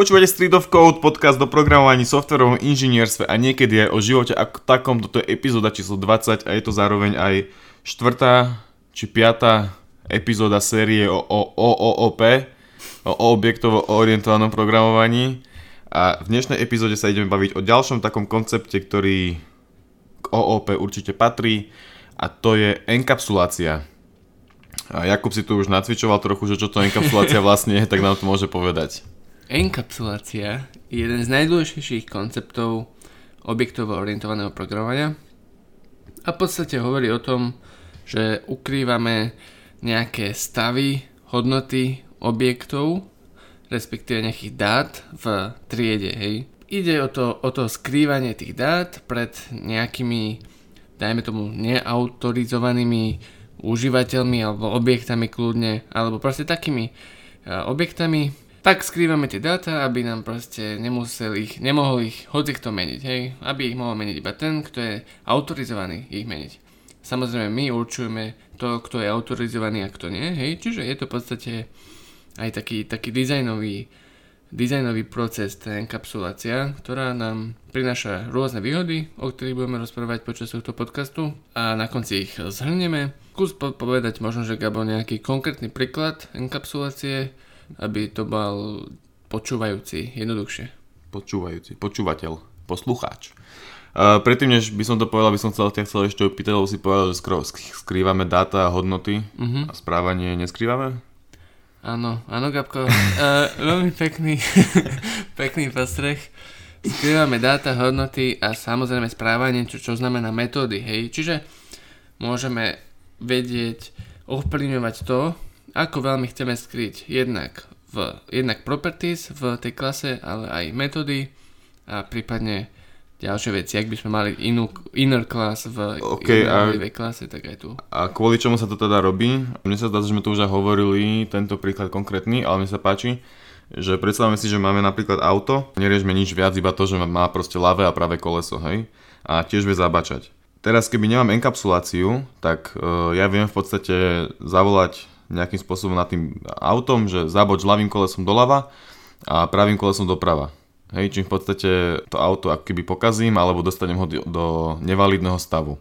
Počúvate Street of Code, podcast o programovaní, softverovom inžinierstve a niekedy aj o živote ako takom. Toto je epizóda číslo 20 a je to zároveň aj 4. či 5. epizóda série o OOOP, o objektovo orientovanom programovaní. A v dnešnej epizóde sa ideme baviť o ďalšom takom koncepte, ktorý k OOP určite patrí, a to je enkapsulácia. A Jakub si tu už nacvičoval trochu, že čo to enkapsulácia vlastne je, tak nám to môže povedať. Enkapsulácia je jeden z najdôležitejších konceptov objektovo orientovaného programovania a v podstate hovorí o tom, že ukrývame nejaké stavy, hodnoty objektov, respektíve nejakých dát v triede. Hej. Ide o to skrývanie tých dát pred nejakými, dajme tomu, neautorizovanými užívateľmi alebo objektami kľudne, alebo proste takými objektami, tak skrývame tie dáta, aby nám proste nemohol ich hoci kto meniť, hej, aby ich mohol meniť iba ten, kto je autorizovaný ich meniť. Samozrejme my určujeme to, kto je autorizovaný a kto nie, hej, čiže je to v podstate aj taký dizajnový proces, tá enkapsulácia, ktorá nám prináša rôzne výhody, o ktorých budeme rozprávať počas tohto podcastu a na konci ich zhrnieme. Skús povedať možno, že Gabo, nejaký konkrétny príklad enkapsulácie, aby to bol počúvajúci jednoduchšie. Počúvateľ, poslucháč. Predtým, než by som to povedal, by som chcel ešte opýtať, lebo si povedal, že skrývame dáta a hodnoty a správanie neskrývame? Áno, Gabko, veľmi pekný postreh. Skrývame dáta, hodnoty a samozrejme správanie, čo znamená metódy, hej. Čiže môžeme vedieť, ovplyvňovať to, ako veľmi chceme skryť jednak properties v tej klase, ale aj metódy a prípadne ďalšie veci, ak by sme mali inner class v innerlivej klase, tak aj tu. A kvôli čomu sa to teda robí? Mne sa zdá, že sme tu už aj hovorili, tento príklad konkrétny, ale mne sa páči, že predstavme si, že máme napríklad auto, neriešme nič viac, iba to, že má proste ľavé a pravé koleso, hej? A tiež vie zabačať. Teraz, keby nemám enkapsuláciu, tak ja viem v podstate zavolať nejakým spôsobom nad tým autom, že zaboč ľavým kolesom doľava a pravým kolesom doprava. Hej, čím v podstate to auto akoby pokazím alebo dostanem ho do nevalidného stavu.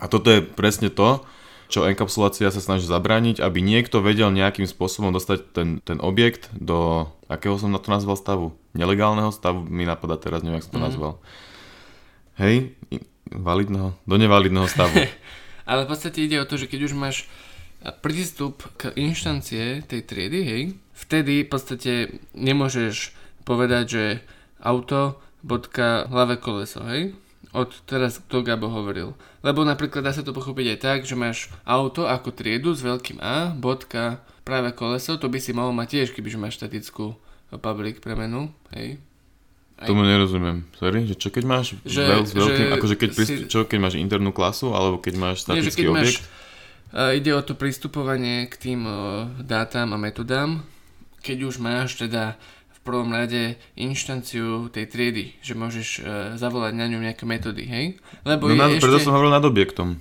A toto je presne to, čo enkapsulácia sa snaží zabrániť, aby niekto vedel nejakým spôsobom dostať ten objekt do, akého som na to nazval stavu? Nelegálneho stavu mi napadá teraz, neviem, jak som to nazval. Hej, do nevalidného stavu. Ale v podstate ide o to, že keď už máš prístup k inštancie tej triedy, hej, vtedy v podstate nemôžeš povedať, že auto bodka ľavé koleso, hej? Od teraz to Gabo hovoril. Lebo napríklad dá sa to pochopiť aj tak, že máš auto ako triedu s veľkým A, bodka práve koleso, to by si mohol mať tiež, kebyže máš štatickú public premenu, hej? Aj. Tomu nerozumiem, sorry, že čo keď máš veľkým, akože keď máš internú klasu, alebo keď máš statický objekt? Ide o to pristupovanie k tým dátam a metodám, keď už máš teda v prvom rade inštanciu tej triedy, že môžeš zavolať na ňu nejaké metódy, hej? Lebo preto som hovoril nad objektom,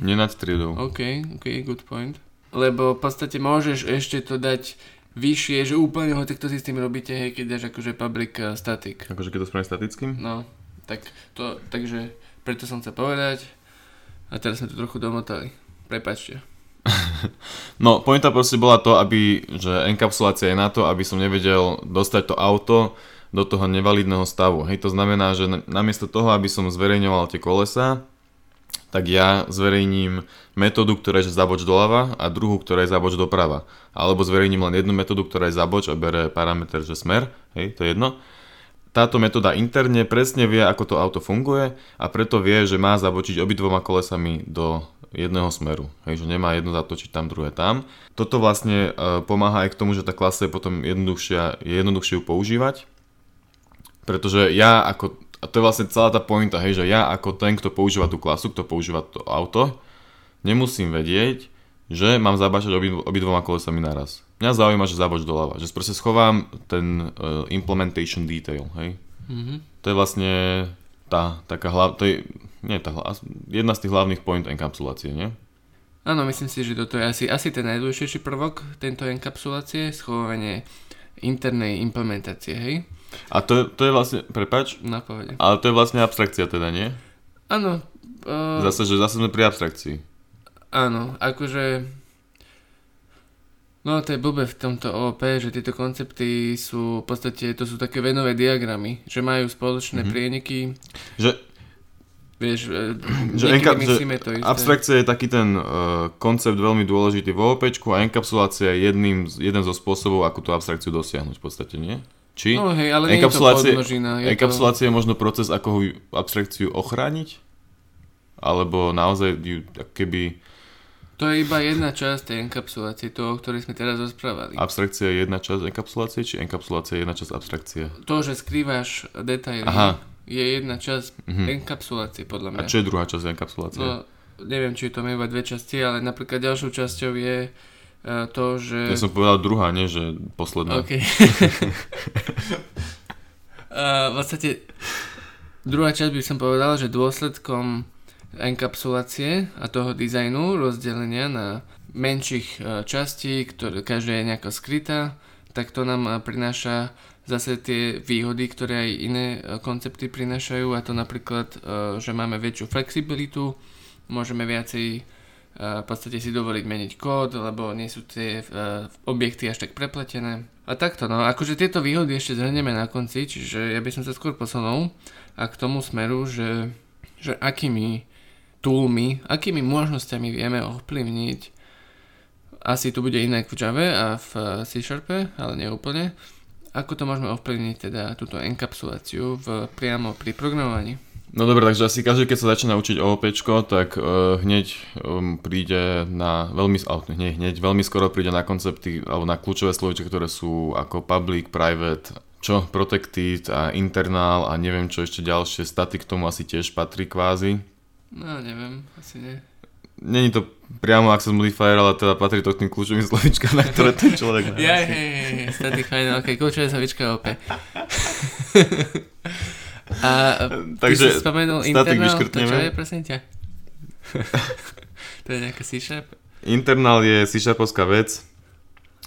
nie nad triedou. OK, good point. Lebo v podstate môžeš ešte to dať vyššie, že úplne ho takto si s tým robíte, hej, keď dáš akože public static. Akože keď to spravím statickým? No, takže preto som chcel povedať a teraz sme to trochu domotali. Prepáčte. No, pointa proste bola to, že enkapsulácia je na to, aby som nevedel dostať to auto do toho nevalidného stavu. Hej, to znamená, že namiesto toho, aby som zverejňoval tie kolesá, tak ja zverejním metódu, ktorá je zaboč doľava a druhú, ktorá je zaboč doprava. Alebo zverejním len jednu metódu, ktorá je zaboč a bere parameter, že smer, hej, to je jedno. Táto metóda interne presne vie, ako to auto funguje a preto vie, že má zabočiť obidvoma kolesami do jedného smeru, hej, že nemá jedno zatočiť tam, druhé tam. Toto vlastne pomáha aj k tomu, že tá klasa je potom jednoduchšie ju používať, pretože a to je vlastne celá tá pointa, hej, že ja ako ten, kto používa tú klasu, kto používa to auto, nemusím vedieť, že mám zabačať obidvoma kolesami naraz. Mňa zaujíma, že zaboč doľava, že proste schovám ten implementation detail, hej. To je vlastne jedna z tých hlavných point enkapsulácie, nie? Áno, myslím si, že toto je asi ten najdôležitejší prvok, tento enkapsulácie, schovanie internej implementácie, hej? A to je vlastne, prepáč, na pohode. Ale to je vlastne abstrakcia teda, nie? Áno. Zase sme pri abstrakcii. Áno, akože... No to je blbé v tomto OOP, že tieto koncepty sú v podstate, to sú také venové diagramy, že majú spoločné prieniky. Že... Vieš, že myslíme to isté. Abstrakcia je taký ten koncept veľmi dôležitý v OOPčku a enkapsulácia je jeden zo spôsobov, ako tú abstrakciu dosiahnuť v podstate, nie? Či? No hej, ale nie je to podmnožina. Enkapsulácia je možno proces, ako abstrakciu ochrániť? Alebo naozaj ju keby... To je iba jedna časť tej enkapsulácie, to, o ktorej sme teraz rozprávali. Abstrakcia je jedna časť enkapsulácie, či enkapsulácia je jedna časť abstrakcie? To, že skrývaš detaily, je jedna časť enkapsulácie, podľa mňa. A čo je druhá časť enkapsulácie? No, neviem, či je to iba dve časti, ale napríklad ďalšou časťou je to, že... Ja som povedal druhá, nie že posledná. OK. Vlastne druhá časť by som povedal, že dôsledkom enkapsulácie a toho dizajnu rozdelenia na menších častí, ktoré každá je nejako skrytá, tak to nám prináša zase tie výhody, ktoré aj iné koncepty prinášajú, a to napríklad, že máme väčšiu flexibilitu, môžeme viacej v podstate si dovoliť meniť kód, lebo nie sú tie objekty až tak prepletené. A takto, no, akože tieto výhody ešte zhrnieme na konci, čiže ja by som sa skôr posunul a k tomu smeru, že akými toolmi, akými možnosťami vieme ovplyvniť, asi to bude inak v Java a v C#, ale neúplne, ako to môžeme ovplyvniť teda túto enkapsuláciu priamo pri programovaní. No dobre, takže asi každý, keď sa začína učiť OOPčko, tak hneď veľmi skoro príde na koncepty alebo na kľúčové slovíčka, ktoré sú ako public, private, protected a internal a neviem čo ešte ďalšie, static k tomu asi tiež patrí kvázi. No, neviem, asi nie. Není to priamo access modifier, ale teda patrí to k tým kľúčovým slovíčkám, na ktoré ten človek nájde. Static final, ok, kľúčové slovíčka OP. A ty si spomenul internal, to čo je, prosím ťa? To je nejaká C#? Internal je C#ovská vec,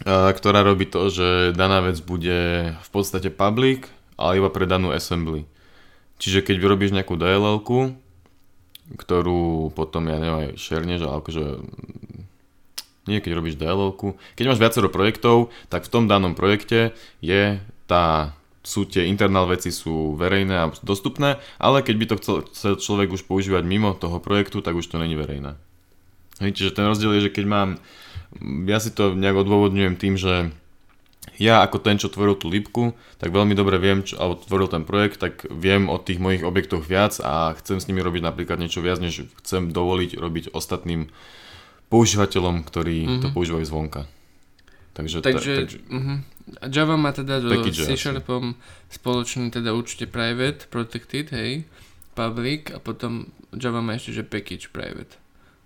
ktorá robí to, že daná vec bude v podstate public, ale iba pre danú assembly. Čiže keď robíš nejakú DLL-ku, ktorú potom, ja neviem, šerneš, ale akože nie, keď robíš DLL-ku. Keď máš viacero projektov, tak v tom danom projekte sú tie internal veci sú verejné a dostupné, ale keď by to chcel človek už používať mimo toho projektu, tak už to není verejné. Čiže ten rozdiel je, že keď mám, ja si to nejak odôvodňujem tým, že ja ako ten, čo tvoril tú lípku, tak veľmi dobre viem, alebo tvoril ten projekt, tak viem o tých mojich objektoch viac a chcem s nimi robiť napríklad niečo viac, než chcem dovoliť robiť ostatným používateľom, ktorí to používajú zvonka. Takže Java má teda do C-Sharpom spoločný teda určite private, protected, hej, public, a potom Java má ešte, že package private.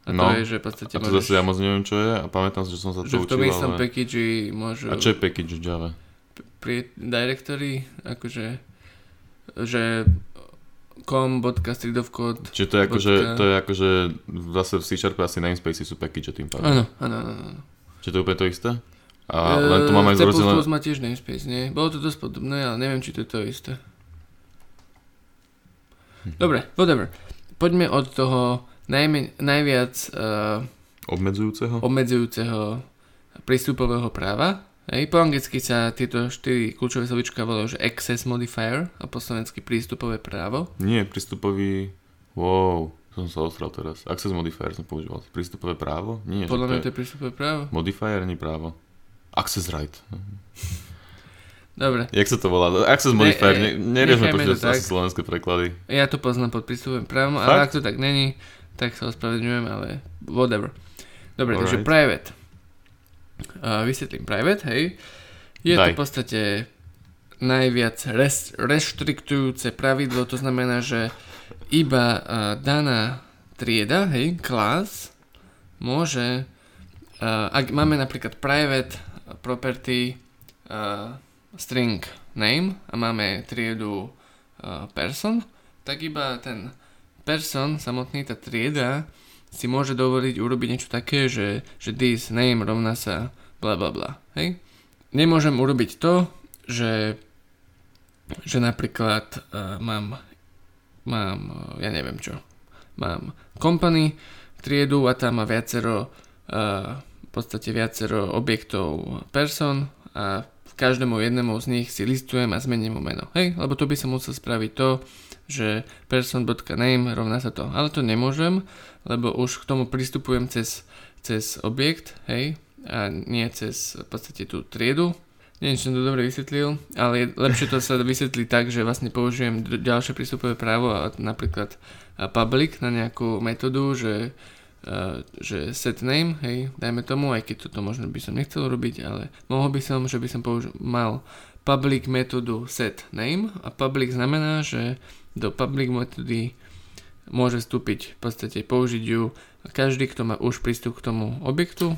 A to je, že v podstate a to zase ja moc neviem, čo je, a pamätám si, že som sa to učil, ale... Že v tom istom package môžu... A čo je package v Java? Pri directory, akože... Že... com.streetofcode... Čiže to je akože zase v C-Sharpe asi namespace sú package tým pádom. Áno. Čiže to je úplne to isté? A len to mám aj zrozdené... C++ má tiež namespace, nie? Bolo to dosť podobné, ale neviem, či to je to isté. Dobre, whatever. Poďme od toho... najviac obmedzujúceho prístupového práva. Po anglicky sa tieto 4 kľúčové slovíčka volajú, že access modifier a po slovensky prístupové právo. Nie, prístupový... Wow, som sa ostral teraz. Access modifier som používal. Prístupové právo? Nie. Podľa mňa to je prístupové právo. Modifier, nie právo. Access right. Dobre. Jak sa to volá? Access modifier, neriešme počítať asi slovenské preklady. Ja to poznám pod prístupovým právom, fakt? Ale ak to tak není, tak sa ospravedlňujem, ale whatever. Dobre, alright. Takže private. Vysvetlím private, hej. To v podstate najviac reštriktujúce pravidlo, to znamená, že iba daná trieda, hej, class, môže, ak máme napríklad private property string name a máme triedu person, tak iba ten person, samotný, tá trieda si môže dovoliť urobiť niečo také, že this name rovná sa bla bla bla, hej? nemôžem urobiť to, že napríklad mám, ja neviem čo, mám company triedu a tam má viacero, v podstate viacero objektov person a každému jednému z nich si listujem a zmením mu meno. Hej, lebo tu by som musel spraviť to, že person.name rovná sa to. Ale to nemôžem, lebo už k tomu pristupujem cez objekt, hej, a nie cez v podstate tú triedu. Neviem, čo som to dobre vysvetlil, ale je lepšie to sa vysvetliť tak, že vlastne použijem ďalšie prístupové právo, napríklad public na nejakú metódu, že set name, hej, dajme tomu, aj keď toto možno by som nechcel robiť, ale mohol by som, že by som mal public metódu set name a public znamená, že do public metódy môže vstúpiť, v podstate použiť ju každý, kto má už prístup k tomu objektu,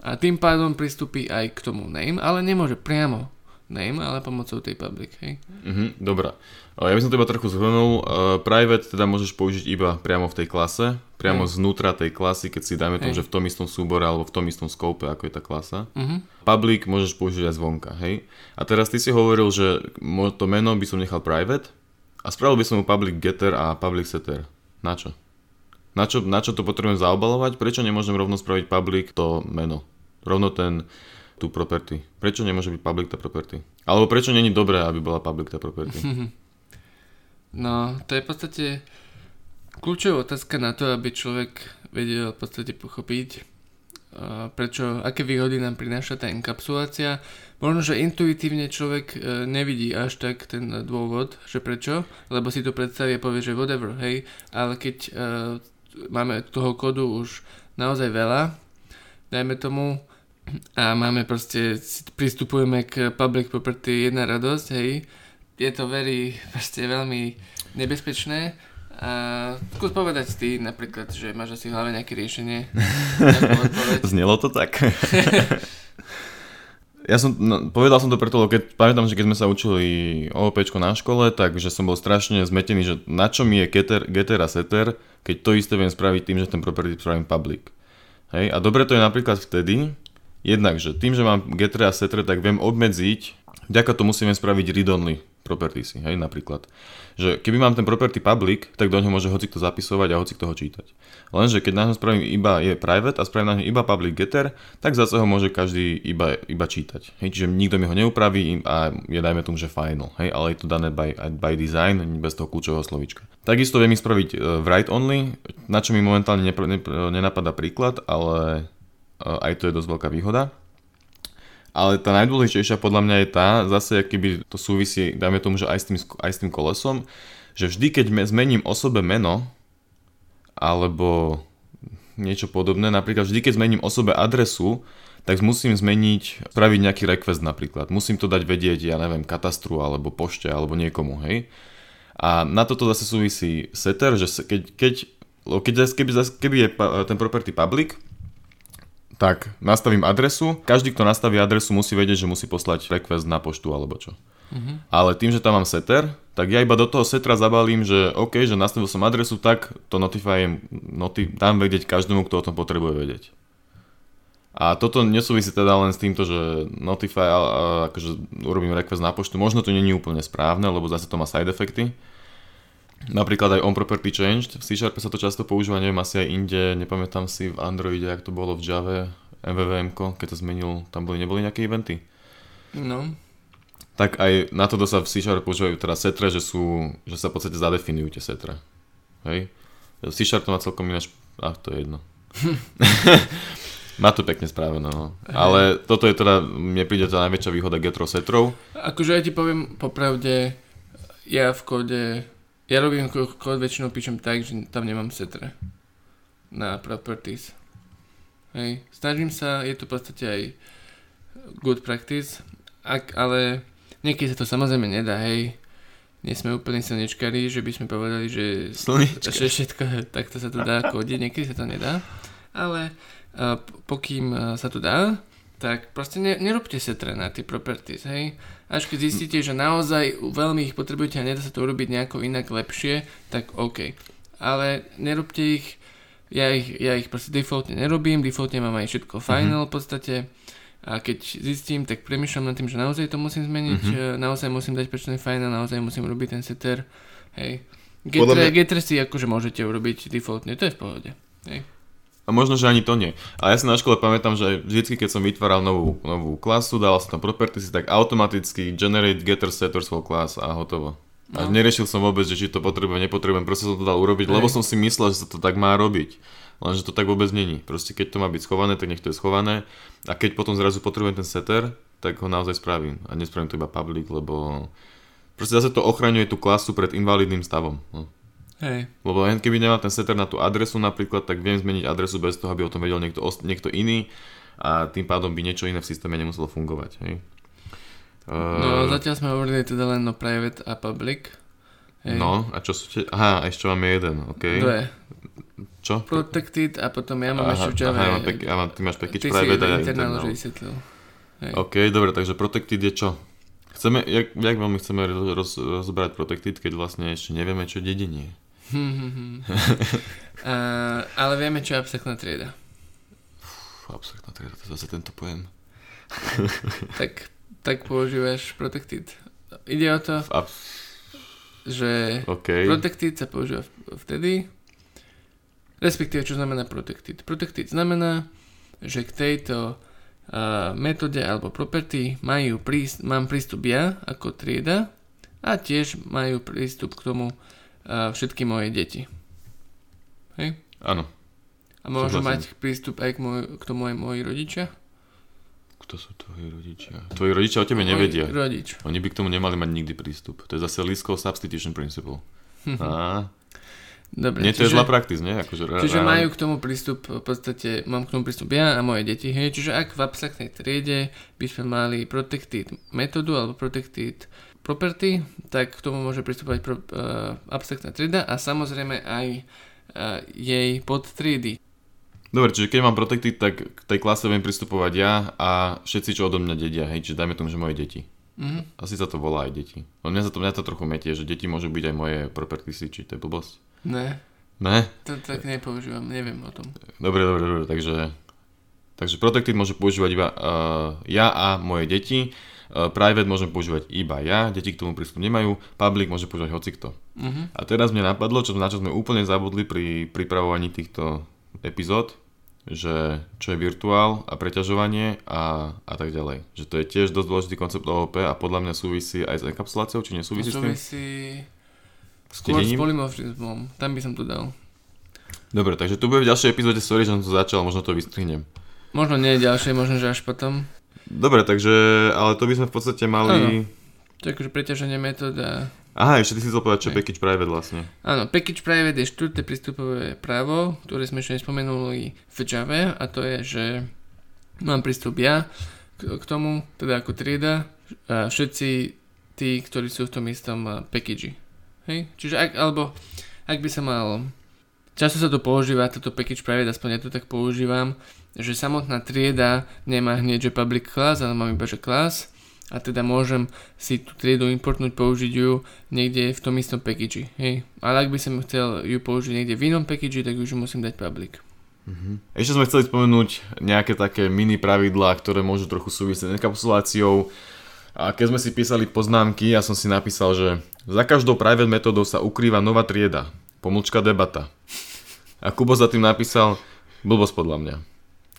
a tým pádom pristúpi aj k tomu name, ale nemôže priamo name, ale pomocou tej public, hej. Mhm, dobrá. Ja by som to iba trochu zhrnul. Private teda môžeš použiť iba priamo v tej klase, priamo znútra tej klasy, keď si dáme tomu, že v tom istom súbore alebo v tom istom scope, ako je tá klasa. Public môžeš použiť aj zvonka, hej. A teraz ty si hovoril, že to meno by som nechal private a spravil by som mu public getter a public setter. Na čo? Na čo to potrebujem zaobalovať? Prečo nemôžem rovno spraviť public to meno? Rovno tú property. Prečo nemôže byť public tá property? Alebo prečo není dobré, aby bola public tá property? No, to je v podstate kľúčová otázka na to, aby človek vedel v podstate pochopiť, prečo, aké výhody nám prináša tá enkapsulácia. Možno, že intuitívne človek nevidí až tak ten dôvod, že prečo, lebo si to predstaví a povie, že whatever, hej, ale keď máme toho kódu už naozaj veľa, dajme tomu, a máme proste, pristupujeme k public property jedna radosť, hej, je to veľmi nebezpečné a skús povedať ty napríklad, že máš asi v hlave nejaké riešenie. Znelo to tak. Povedal som to preto, lebo pamätám, že keď sme sa učili OOPčko na škole, takže som bol strašne zmetený, že na čo mi je getter a setter, keď to isté viem spraviť tým, že ten property spravím public. Hej? A dobre to je napríklad vtedy, jednakže tým, že mám getter a setter, tak viem obmedziť, vďaka tomu si viem spraviť read-only propertiesy, hej, napríklad. Že keby mám ten property public, tak do ňoho môže hocikto zapisovať a hocikto ho čítať. Lenže keď na ňom spravím iba je private a spravím na ňom iba public getter, tak zase ho môže každý iba čítať. Hej, čiže nikto mi ho neupraví a je dajme tomu, že final, hej, ale je to dané by design, bez toho kľúčového slovíčka. Takisto viem ich spraviť write only, na čo mi momentálne nenapadá príklad, ale aj to je dosť veľká výhoda. Ale tá najdôležitejšia podľa mňa je tá, zase akýby to súvisí, dajme tomu, že aj s tým kolesom, že vždy, keď zmením osobe meno, alebo niečo podobné, napríklad vždy, keď zmením osobe adresu, tak musím spraviť nejaký request napríklad. Musím to dať vedieť, ja neviem, katastru, alebo pošte, alebo niekomu, hej. A na toto zase súvisí setter, že keby je ten property public, tak nastavím adresu. Každý, kto nastaví adresu, musí vedieť, že musí poslať request na poštu alebo čo. Ale tým, že tam mám setter, tak ja iba do toho setra zabalím, že OK, že nastavil som adresu, tak to dám vedieť každému, kto o tom potrebuje vedieť. A toto nesúvisí teda len s týmto, že notify, akože urobím request na poštu. Možno to nie je úplne správne, lebo zase to má side efekty. Napríklad aj on property changed, v C# sa to často používa, neviem, asi aj inde, nepamätám si v Androide, jak to bolo v Java, MVVM-ko, keď to zmenil, tam neboli nejaké eventy? No. Tak aj na toto sa v C# používajú teda setre, že sa v podstate zadefinujú tie setre. Hej? V C# to má celkom ináč, to je jedno. Má to pekne správené, no. Ale toto je teda, mne príde tá najväčšia výhoda getrov setrov. Akože ja ti poviem popravde, ja v kóde... Ja robím kód, väčšinou píšem tak, že tam nemám setre na properties. Hej. Snažím sa, je to v podstate aj good practice, ale niekedy sa to samozrejme nedá, hej. Nie sme úplne slnečkári, že by sme povedali, že všetko takto sa to dá kódiť, niekedy sa to nedá, ale pokým sa to dá, tak proste nerobte setre na tie properties, hej. Až keď zistíte, že naozaj veľmi ich potrebujete a nedá sa to urobiť nejako inak lepšie, tak OK. Ale nerobte ich, ja ich proste defaultne nerobím, defaultne mám aj všetko final v podstate, a keď zistím, tak premýšľam nad tým, že naozaj to musím zmeniť, naozaj musím dať pečný final, naozaj musím robiť ten setter, hej. Getter si akože môžete urobiť defaultne, to je v pohode, hej. A možno, že ani to nie. A ja si na škole pamätám, že vždycky, keď som vytváral novú klasu, dal som tam properties, tak automaticky generate getter setter svoj class a hotovo. No. A neriešil som vôbec, že či to potrebujem, nepotrebujem, proste som to dal urobiť, lebo som si myslel, že sa to tak má robiť. Lenže to tak vôbec není. Proste keď to má byť schované, tak nech to je schované. A keď potom zrazu potrebujem ten setter, tak ho naozaj spravím. A nespravím to iba public, lebo proste zase to ochraňuje tú klasu pred invalidným stavom. No. Hej. Lebo len keby nemal ten setter na tú adresu napríklad, tak viem zmeniť adresu bez toho, aby o tom vedel niekto iný a tým pádom by niečo iné v systéme nemuselo fungovať. Hej? No zatiaľ sme hovorili teda len o private a public. Hej. No a čo sú tie? Aha, ešte máme jeden, okej. Dve. Čo? Protected a potom ja mám ešte v Java. Ja mám, ty máš package private a internal. Okej, dobre, takže protected je čo? Chceme, jak veľmi chceme rozbrať protected, keď vlastne ešte nevieme, čo dedenie. Ale vieme, čo je abstraktná trieda. Abstraktná trieda, to zase tento pojem. tak používaš protected. Ide o to, že protected sa používa vtedy, respektíve čo znamená protected. Protected znamená, že k tejto metóde alebo property mám prístup ja ako trieda a tiež majú prístup k tomu všetky moje deti. Hej? Áno. A môžu mať prístup aj k tomu aj moji rodičia? Kto sú tvoji rodičia? Tvoji rodičia o tebe nevedia. Rodič. Oni by k tomu nemali mať nikdy prístup. To je zase Liskov substitution principle. Dobre, nie, to je zlá praktis, nie? Čiže majú k tomu prístup, v podstate mám k tomu prístup ja a moje deti. Hej? Čiže ak v abstraktnej triede by sme mali protected metódu alebo protected property, tak k tomu môže pristupovať abstraktná trieda a samozrejme aj jej podtriedy. Dobre, čiže keď mám protected, tak k tej klase viem pristupovať ja a všetci, čo odo mňa dedia, hej, čiže dajme tomu, že moje deti. Mm-hmm. Asi sa to volá aj deti. No mňa to trochu metie, že deti môžu byť aj moje properties, či to je blbosť. Ne? To tak nepoužívam, neviem o tom. Dobre, takže protected môže používať iba ja a moje deti. Private môžem používať iba ja, deti k tomu prístup nemajú, public môže používať hocikto. Uh-huh. A teraz mne napadlo, na čo sme úplne zabudli pri pripravovaní týchto epizód, že čo je virtuál a preťažovanie a tak ďalej. Že to je tiež dosť dôležitý koncept OOP a podľa mňa súvisí aj s enkapsuláciou, či nesúvisí s tým? Skôr s polymorfizmom, tam by som to dal. Dobre, takže tu bude v ďalšej epizóde, sorry, že som to začal, možno to vystrihnem. Možno nie ďalšej, možno že až potom. Dobre, takže, ale to by sme v podstate mali... Áno, to je akože preťaženie metóda. Aha, ešte ty si chcel povedať, čo package private vlastne. Áno, package private je štvrté prístupové právo, ktoré sme ešte nespomenuli v Java, a to je, že mám prístup ja k tomu, teda ako trieda, a všetci tí, ktorí sú v tom istom package. Hej? Čiže ak by sa mal... Často sa to používa, toto package private, aspoň ja to tak používam, že samotná trieda nemá hneď, že public class, ale mám iba, že class a teda môžem si tú triedu importnúť, použiť ju niekde v tom istom package. Hej. Ale ak by som chcel ju použiť niekde v inom package, tak už ju musím dať public. Mhm. Ešte sme chceli spomenúť nejaké také mini pravidlá, ktoré môžu trochu súvisieť s enkapsuláciou. A keď sme si písali poznámky, ja som si napísal, že za každou private metódou sa ukrýva nová trieda, pomlčka debata. A Kubo za tým napísal blbosť podľa mňa.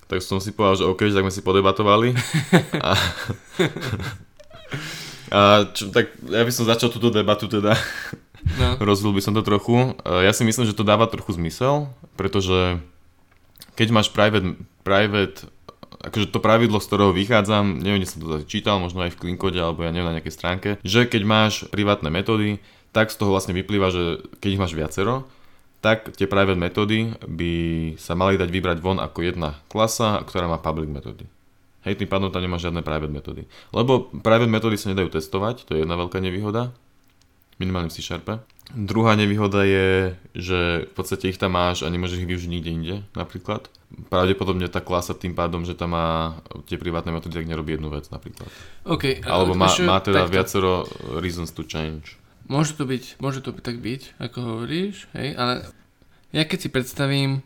Tak som si povedal, že OK, že tak sme si podebatovali. Tak ja by som začal túto debatu teda. No. Rozvil by som to trochu. Ja si myslím, že to dáva trochu zmysel, pretože keď máš private akože to pravidlo, z ktorého vychádzam, neviem, kde som to čítal, možno aj v Clean Code, alebo ja neviem, na nejakej stránke, že keď máš privátne metódy, tak z toho vlastne vyplýva, že keď ich máš viacero, tak tie private metódy by sa mali dať vybrať von ako jedna klasa, ktorá má public metódy. Hej, tým pádom tam nemá žiadne private metódy. Lebo private metódy sa nedajú testovať, to je jedna veľká nevýhoda, minimálne v C#. Druhá nevýhoda je, že v podstate ich tam máš a nemôžeš ich využiť nikde inde, napríklad. Pravdepodobne tá klasa tým pádom, že tam má tie privátne metódy, tak nerobí jednu vec, napríklad. Okay, alebo má teda takto viacero reasons to change. Môže to byť tak byť, ako hovoríš, hej, ale ja keď si predstavím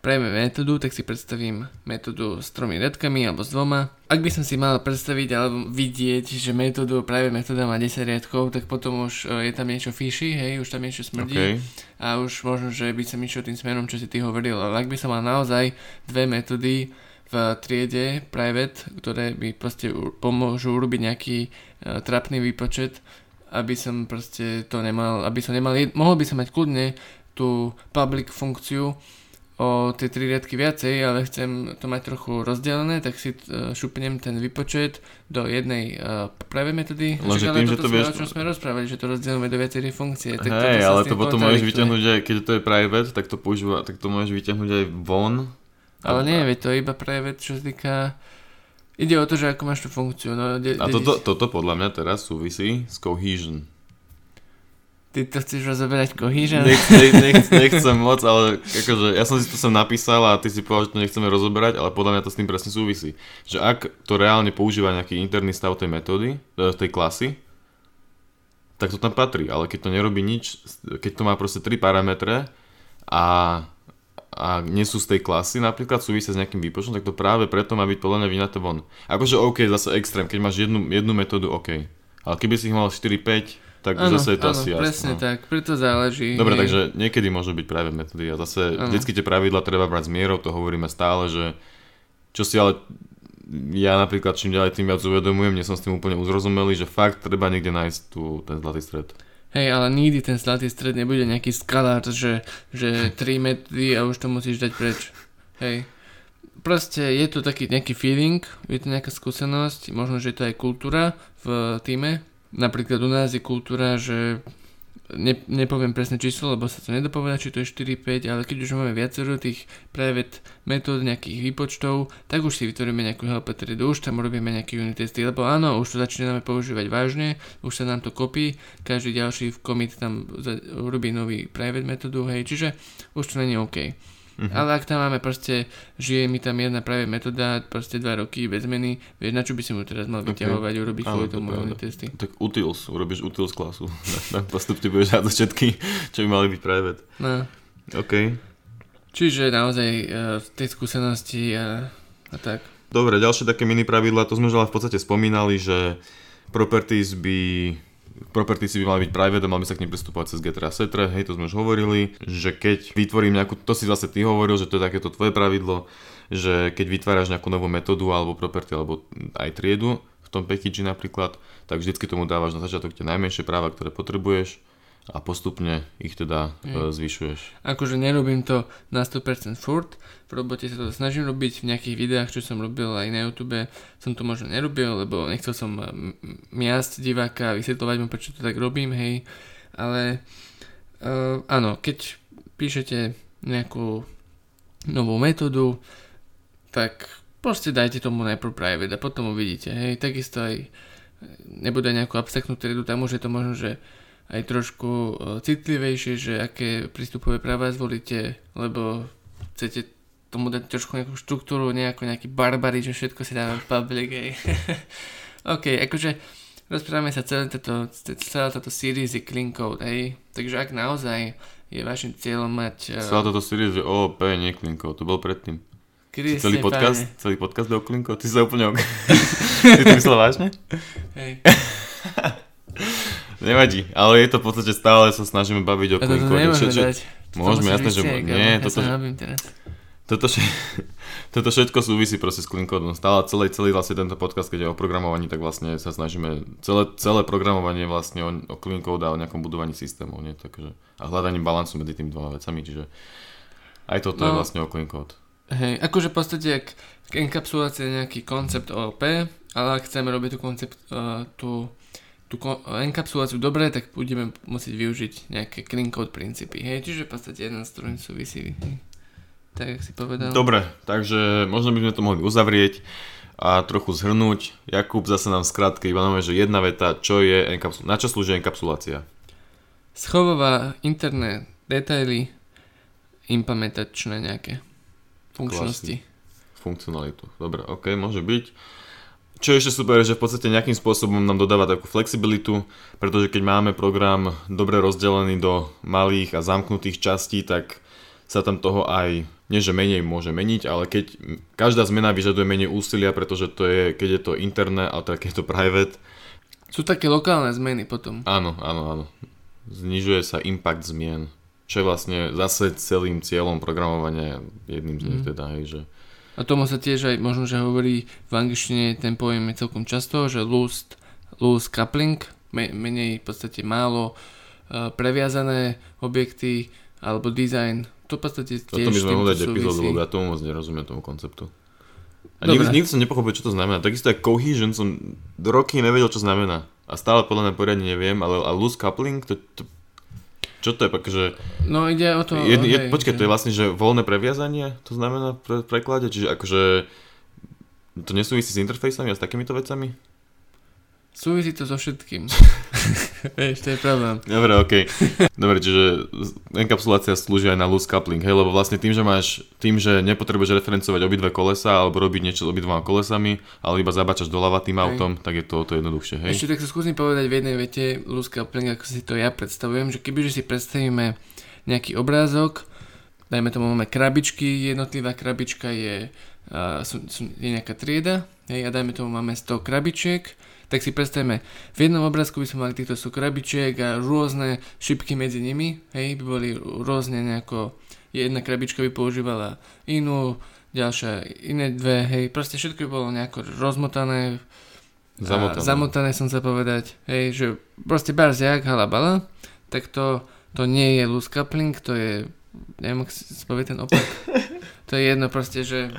prejme metódu, tak si predstavím metódu s 3 riadkami alebo s 2. Ak by som si mal predstaviť alebo vidieť, že metódu, práve metóda má 10 riadkov, tak potom už je tam niečo fishy, hej, už tam niečo smrdí. Okay. A už možno, že by som išiel tým smerom, čo si ty hovoril. Ale ak by som mal naozaj dve metódy v triede private, ktoré by proste pomôžu urobiť nejaký trapný výpočet, aby som proste to nemal, aby som nemal, mohol by som mať kľudne tú public funkciu o tie 3 riadky viacej, ale chcem to mať trochu rozdelené, tak si šupnem ten výpočet do jednej private metódy. Lenže tým, že to vieš... O čom sme rozprávali, že to rozdelujeme do viacerých funkcií. Hej, tak ale to potom môžeš vyťahnuť aj, keď to je private, tak to používa, tak to môžeš vyťahnuť aj von. Ale nie, veď to je iba private, čo sa týka... Ide o to, že ako máš tú funkciu. No, a toto podľa mňa teraz súvisí s cohesion. Ty to chceš rozoberať cohesion? Nechcem moc, ale akože, ja som si to sem napísal a ty si povedal, že to nechceme rozoberať, ale podľa mňa to s tým presne súvisí. Že ak to reálne používa nejaký interný stav tej metódy, tej klasy, tak to tam patrí. Ale keď to nerobí nič, keď to má proste 3 parametre a nie sú z tej klasy, napríklad súvisia s nejakým výpočtom, tak to práve preto má byť podľa mňa vyňaté von. Akože OK, zase extrém, keď máš jednu metódu, OK. Ale keby si ich mal 4-5... Tak áno, zase je to áno, asi jasné. Áno, presne tak, preto záleží. Dobre, hej. Takže niekedy môžu byť práve metódy a zase vždycky tie pravidlá treba brať s mierou, to hovoríme stále, že čo si ale ja napríklad čím ďalej tým viac uvedomujem, nie som s tým úplne uzrozumelý, že fakt treba niekde nájsť ten zlatý stred. Hej, ale nikdy ten zlatý stred nebude nejaký skalár, že 3 metódy a už to musíš dať preč. Hej. Proste je to taký nejaký feeling, je to nejaká skúsenosť, možno, že to je kultúra v týme. Napríklad u nás je kultúra, že nepoviem presné číslo, lebo sa to nedopovedá, či to je 4-5, ale keď už máme viacero tých private metód, nejakých výpočtov, tak už si vytvoríme nejakú helper triedu, už tam robíme nejaké unit testy, lebo áno, už to začíname používať vážne, už sa nám to kopí, každý ďalší v commit tam robí nový private metódu, hej, čiže už to nie je OK. Mhm. Ale ak tam máme proste, žije mi tam jedna práve metóda, proste 2 roky bez zmeny, vieš, na čo by si mu teraz mal vyťahovať, urobiť kvôli tomu unit testy. Tak utils, urobíš utils klasu. Na postup ti budeš hádzať všetky, čo by mali byť private. No. OK. Čiže naozaj v tej skúsenosti a tak. Dobre, ďalšie také mini pravidlá, to sme už v podstate spomínali, že properties by mali byť private a mali by sa k nim pristupovať cez get/set, hej, to sme už hovorili, že keď vytvorím nejakú, to si zase ty hovoril, že to je takéto tvoje pravidlo, že keď vytváraš nejakú novú metódu alebo property alebo aj triedu v tom package napríklad, tak vždycky tomu dávaš na začiatok tie najmenšie práva, ktoré potrebuješ a postupne ich teda zvyšuješ. Akože nerobím to na 100% furt, v robote sa to snažím robiť, v nejakých videách, čo som robil aj na YouTube, som to možno nerobil, lebo nechcel som miasť diváka, vysvetľovať mu, prečo to tak robím, hej, ale áno, keď píšete nejakú novú metódu, tak proste dajte tomu najprv private a potom uvidíte, hej, takisto aj nebude nejakú abstraktnú triedu, tam už je to možno, že aj trošku citlivejšie, že aké prístupové práva zvolíte, lebo chcete tomu dať trošku nejakú štruktúru, nejaký barbary, že všetko si dáva v public, hej. OK, akože rozprávame sa celá táto series je Clean Code, hej. Takže ak naozaj je vašim cieľom mať... Celá táto series je OOP, nie Clean Code, to bol predtým. Celý podcast do Clean Code, ty sa úplne... Ty to myslel vážne? Hej. Nevadí, ale je to v podstate stále sa snažíme baviť o Clean Code. Môžeme, jasné, že... Nie, toto všetko súvisí proste s Clean Codom. Stále celý vlastne tento podcast, keď je o programovaní, tak vlastne sa snažíme... Celé programovanie vlastne o Clean Code a o nejakom budovaní systémov, nie? Takže, a hľadaním balansu medzi tými dvoma vecami, čiže aj toto je vlastne o Clean Code. Hej, akože v podstate, ak enkapsulácia je nejaký koncept OOP, ale ak chceme robiť tú koncept, tú enkapsuláciu dobre, tak budeme musieť využiť nejaké clean code princípy. Hej, čiže v podstate jeden z ktorým súvisí. Tak, jak si povedal. Dobre, takže možno by sme to mohli uzavrieť a trochu zhrnúť. Jakub zase nám skrátke iba máme, že jedna veta, čo je na čo slúži enkapsulácia? Schovová interné detaily, implementačné nejaké funkčnosti. Klasný. Funkcionalitu. Dobre, OK, môže byť. Čo je ešte super, že v podstate nejakým spôsobom nám dodáva takú flexibilitu, pretože keď máme program dobre rozdelený do malých a zamknutých častí, tak sa tam toho aj nie že menej môže meniť, ale keď každá zmena vyžaduje menej úsilia, pretože to je, keď je to interné a tak je to private. Sú také lokálne zmeny potom. Áno. Znižuje sa impact zmien, čo je vlastne zase celým cieľom programovania, jedným z nich teda, hej, že... A tomu sa tiež aj možno, že hovorí v angličtine, ten pojem je celkom často, že loose coupling, menej v podstate málo previazané objekty, alebo design, to v podstate tiež s týmto súvisí. Ja tomu moc nerozumiem, tomu konceptu. A nikdy som nepochopil, čo to znamená. Takisto aj cohesion som roky nevedel, čo znamená. A stále podľa mňa poriadne neviem, ale loose coupling, to čo to je? Že no ide o to... Počkaj, to je vlastne, že voľné previazanie, to znamená v preklade? Čiže akože to nesúvisí s interfejsami a s takýmito vecami? Súvisí to so všetkým. Vieš, to je problém. Dobre, okej. Okay. Dobre, čiže enkapsulácia slúži aj na loose coupling, hej, lebo vlastne tým, že nepotrebuješ referencovať obidve kolesa alebo robiť niečo s obidvoma kolesami, ale iba zabáčaš doľava tým autom, hej. Tak je to jednoduchšie, hej. Ešte tak sa skúsim povedať v jednej vete loose coupling, ako si to ja predstavujem, že kebyže si predstavíme nejaký obrázok, dajme tomu máme krabičky, jednotlivá krabička je nejaká trieda, hej, a dajme tomu máme 100 krabičiek. Tak si predstavme, v jednom obrázku by sme mali týchto krabičiek a rôzne šipky medzi nimi, hej, by boli rôzne nejako, jedna krabička by používala inú, ďalšia iné dve, hej, proste všetko by bolo nejako rozmotané, zamotané som sa povedať, hej, že proste barziak, halabala, tak to nie je loose coupling, to je, neviem, ak si povie ten opak, to je jedno proste, že...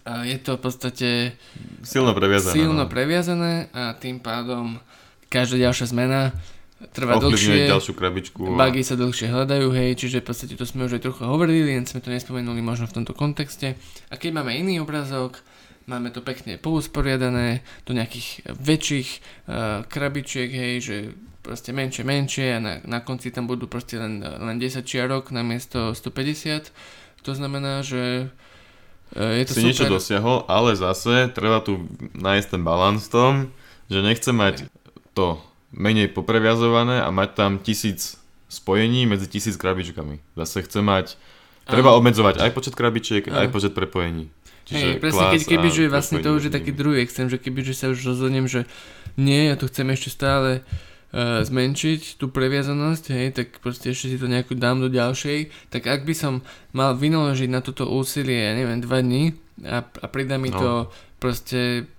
Je to v podstate silno previazané a tým pádom každá ďalšia zmena trvá dlhšie, ďalšiu krabičku a... bugy sa dlhšie hľadajú, hej, čiže v podstate to sme už aj trochu hovorili, len sme to nespomenuli možno v tomto kontexte. A keď máme iný obrázok, máme to pekne pousporiadané do nejakých väčších krabičiek, hej, že proste menšie a na konci tam budú proste len 10 čiarok namiesto 150, to znamená, že je to si super. Niečo dosiahol, ale zase treba tu nájsť ten balans v tom, že nechcem mať to menej popreviazované a mať tam 1000 spojení medzi 1000 krabičkami. Zase chcem mať, treba obmedzovať aj počet krabičiek, aj počet prepojení. Čiže presne, kebyže vlastne to už je taký druhý extrém, že kebyže sa už rozhodnem, že nie, ja tu chcem ešte stále zmenšiť tú previazanosť, hej, tak proste ešte si to nejakú dám do ďalšej, tak ak by som mal vynaložiť na toto úsilie, ja neviem, 2 dní a pridá mi to proste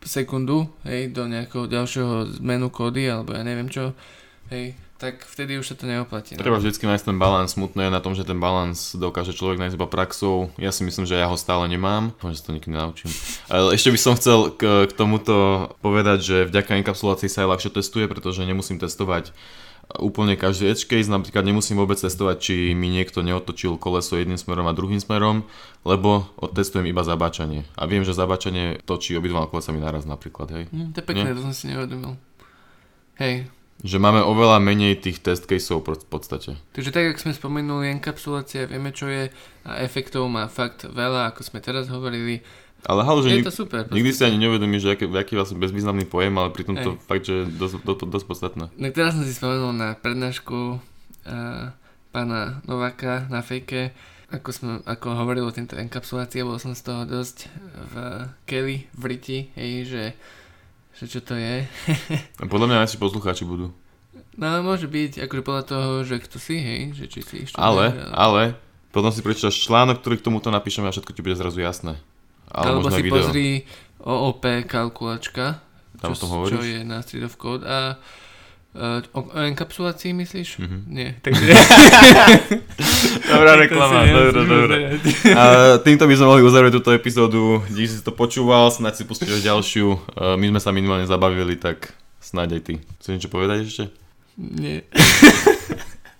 sekundu, hej, do nejakého ďalšieho zmenu kódy, alebo ja neviem čo, hej, tak vtedy už sa to neoplatí. Treba vždycky nájsť ten balans, smutné na tom, že ten balans dokáže človek nájsť iba praxou, ja si myslím, že ja ho stále nemám, možno sa to nikdy naučím. Ale ešte by som chcel k tomuto povedať, že vďaka enkapsulácii sa aj ľahšie testuje, pretože nemusím testovať úplne každý edge case, napríklad nemusím vôbec testovať, či mi niekto neotočil koleso jedným smerom a druhým smerom, lebo odtestujem iba zabáčanie. A viem, že zabáčanie točí obidva kolesami naraz napríklad, hej. To je pekné, to som si neuvedomil. Hej. Že máme oveľa menej tých test caseov v podstate. Takže tak, ako sme spomenuli, enkapsulácia, vieme čo je a efektov má fakt veľa, ako sme teraz hovorili. Ale halo, že je to super, nikdy si ani neuvedomí, že aký vlastne bezvýznamný pojem, ale pritom to fakt, že je dosť podstatné. No teraz som si spomenul na prednášku pána Novaka na fejke, ako hovoril o tejto enkapsulácii, bol som z toho dosť v keli, v riti, hej, že čo to je. A podľa mňa najsi poslucháči budú. No, môže byť, akože podľa toho, že kto si, hej, že či si ešte... Ale, potom si prečítaš článok, ktorý k tomuto napíšeme a všetko ti bude zrazu jasné. Alebo si video. Pozri OOP kalkulačka, čo je na Street of Code a o enkapsulácii myslíš? Mm-hmm. Nie, takže... Dobrá reklama, dobrá. A týmto by sme mohli uzavrieť túto epizódu. Díky, že si to počúval, snáď si pustíš ďalšiu. My sme sa minimálne zabavili, tak snáď aj ty. Chceš niečo povedať ešte? Nie.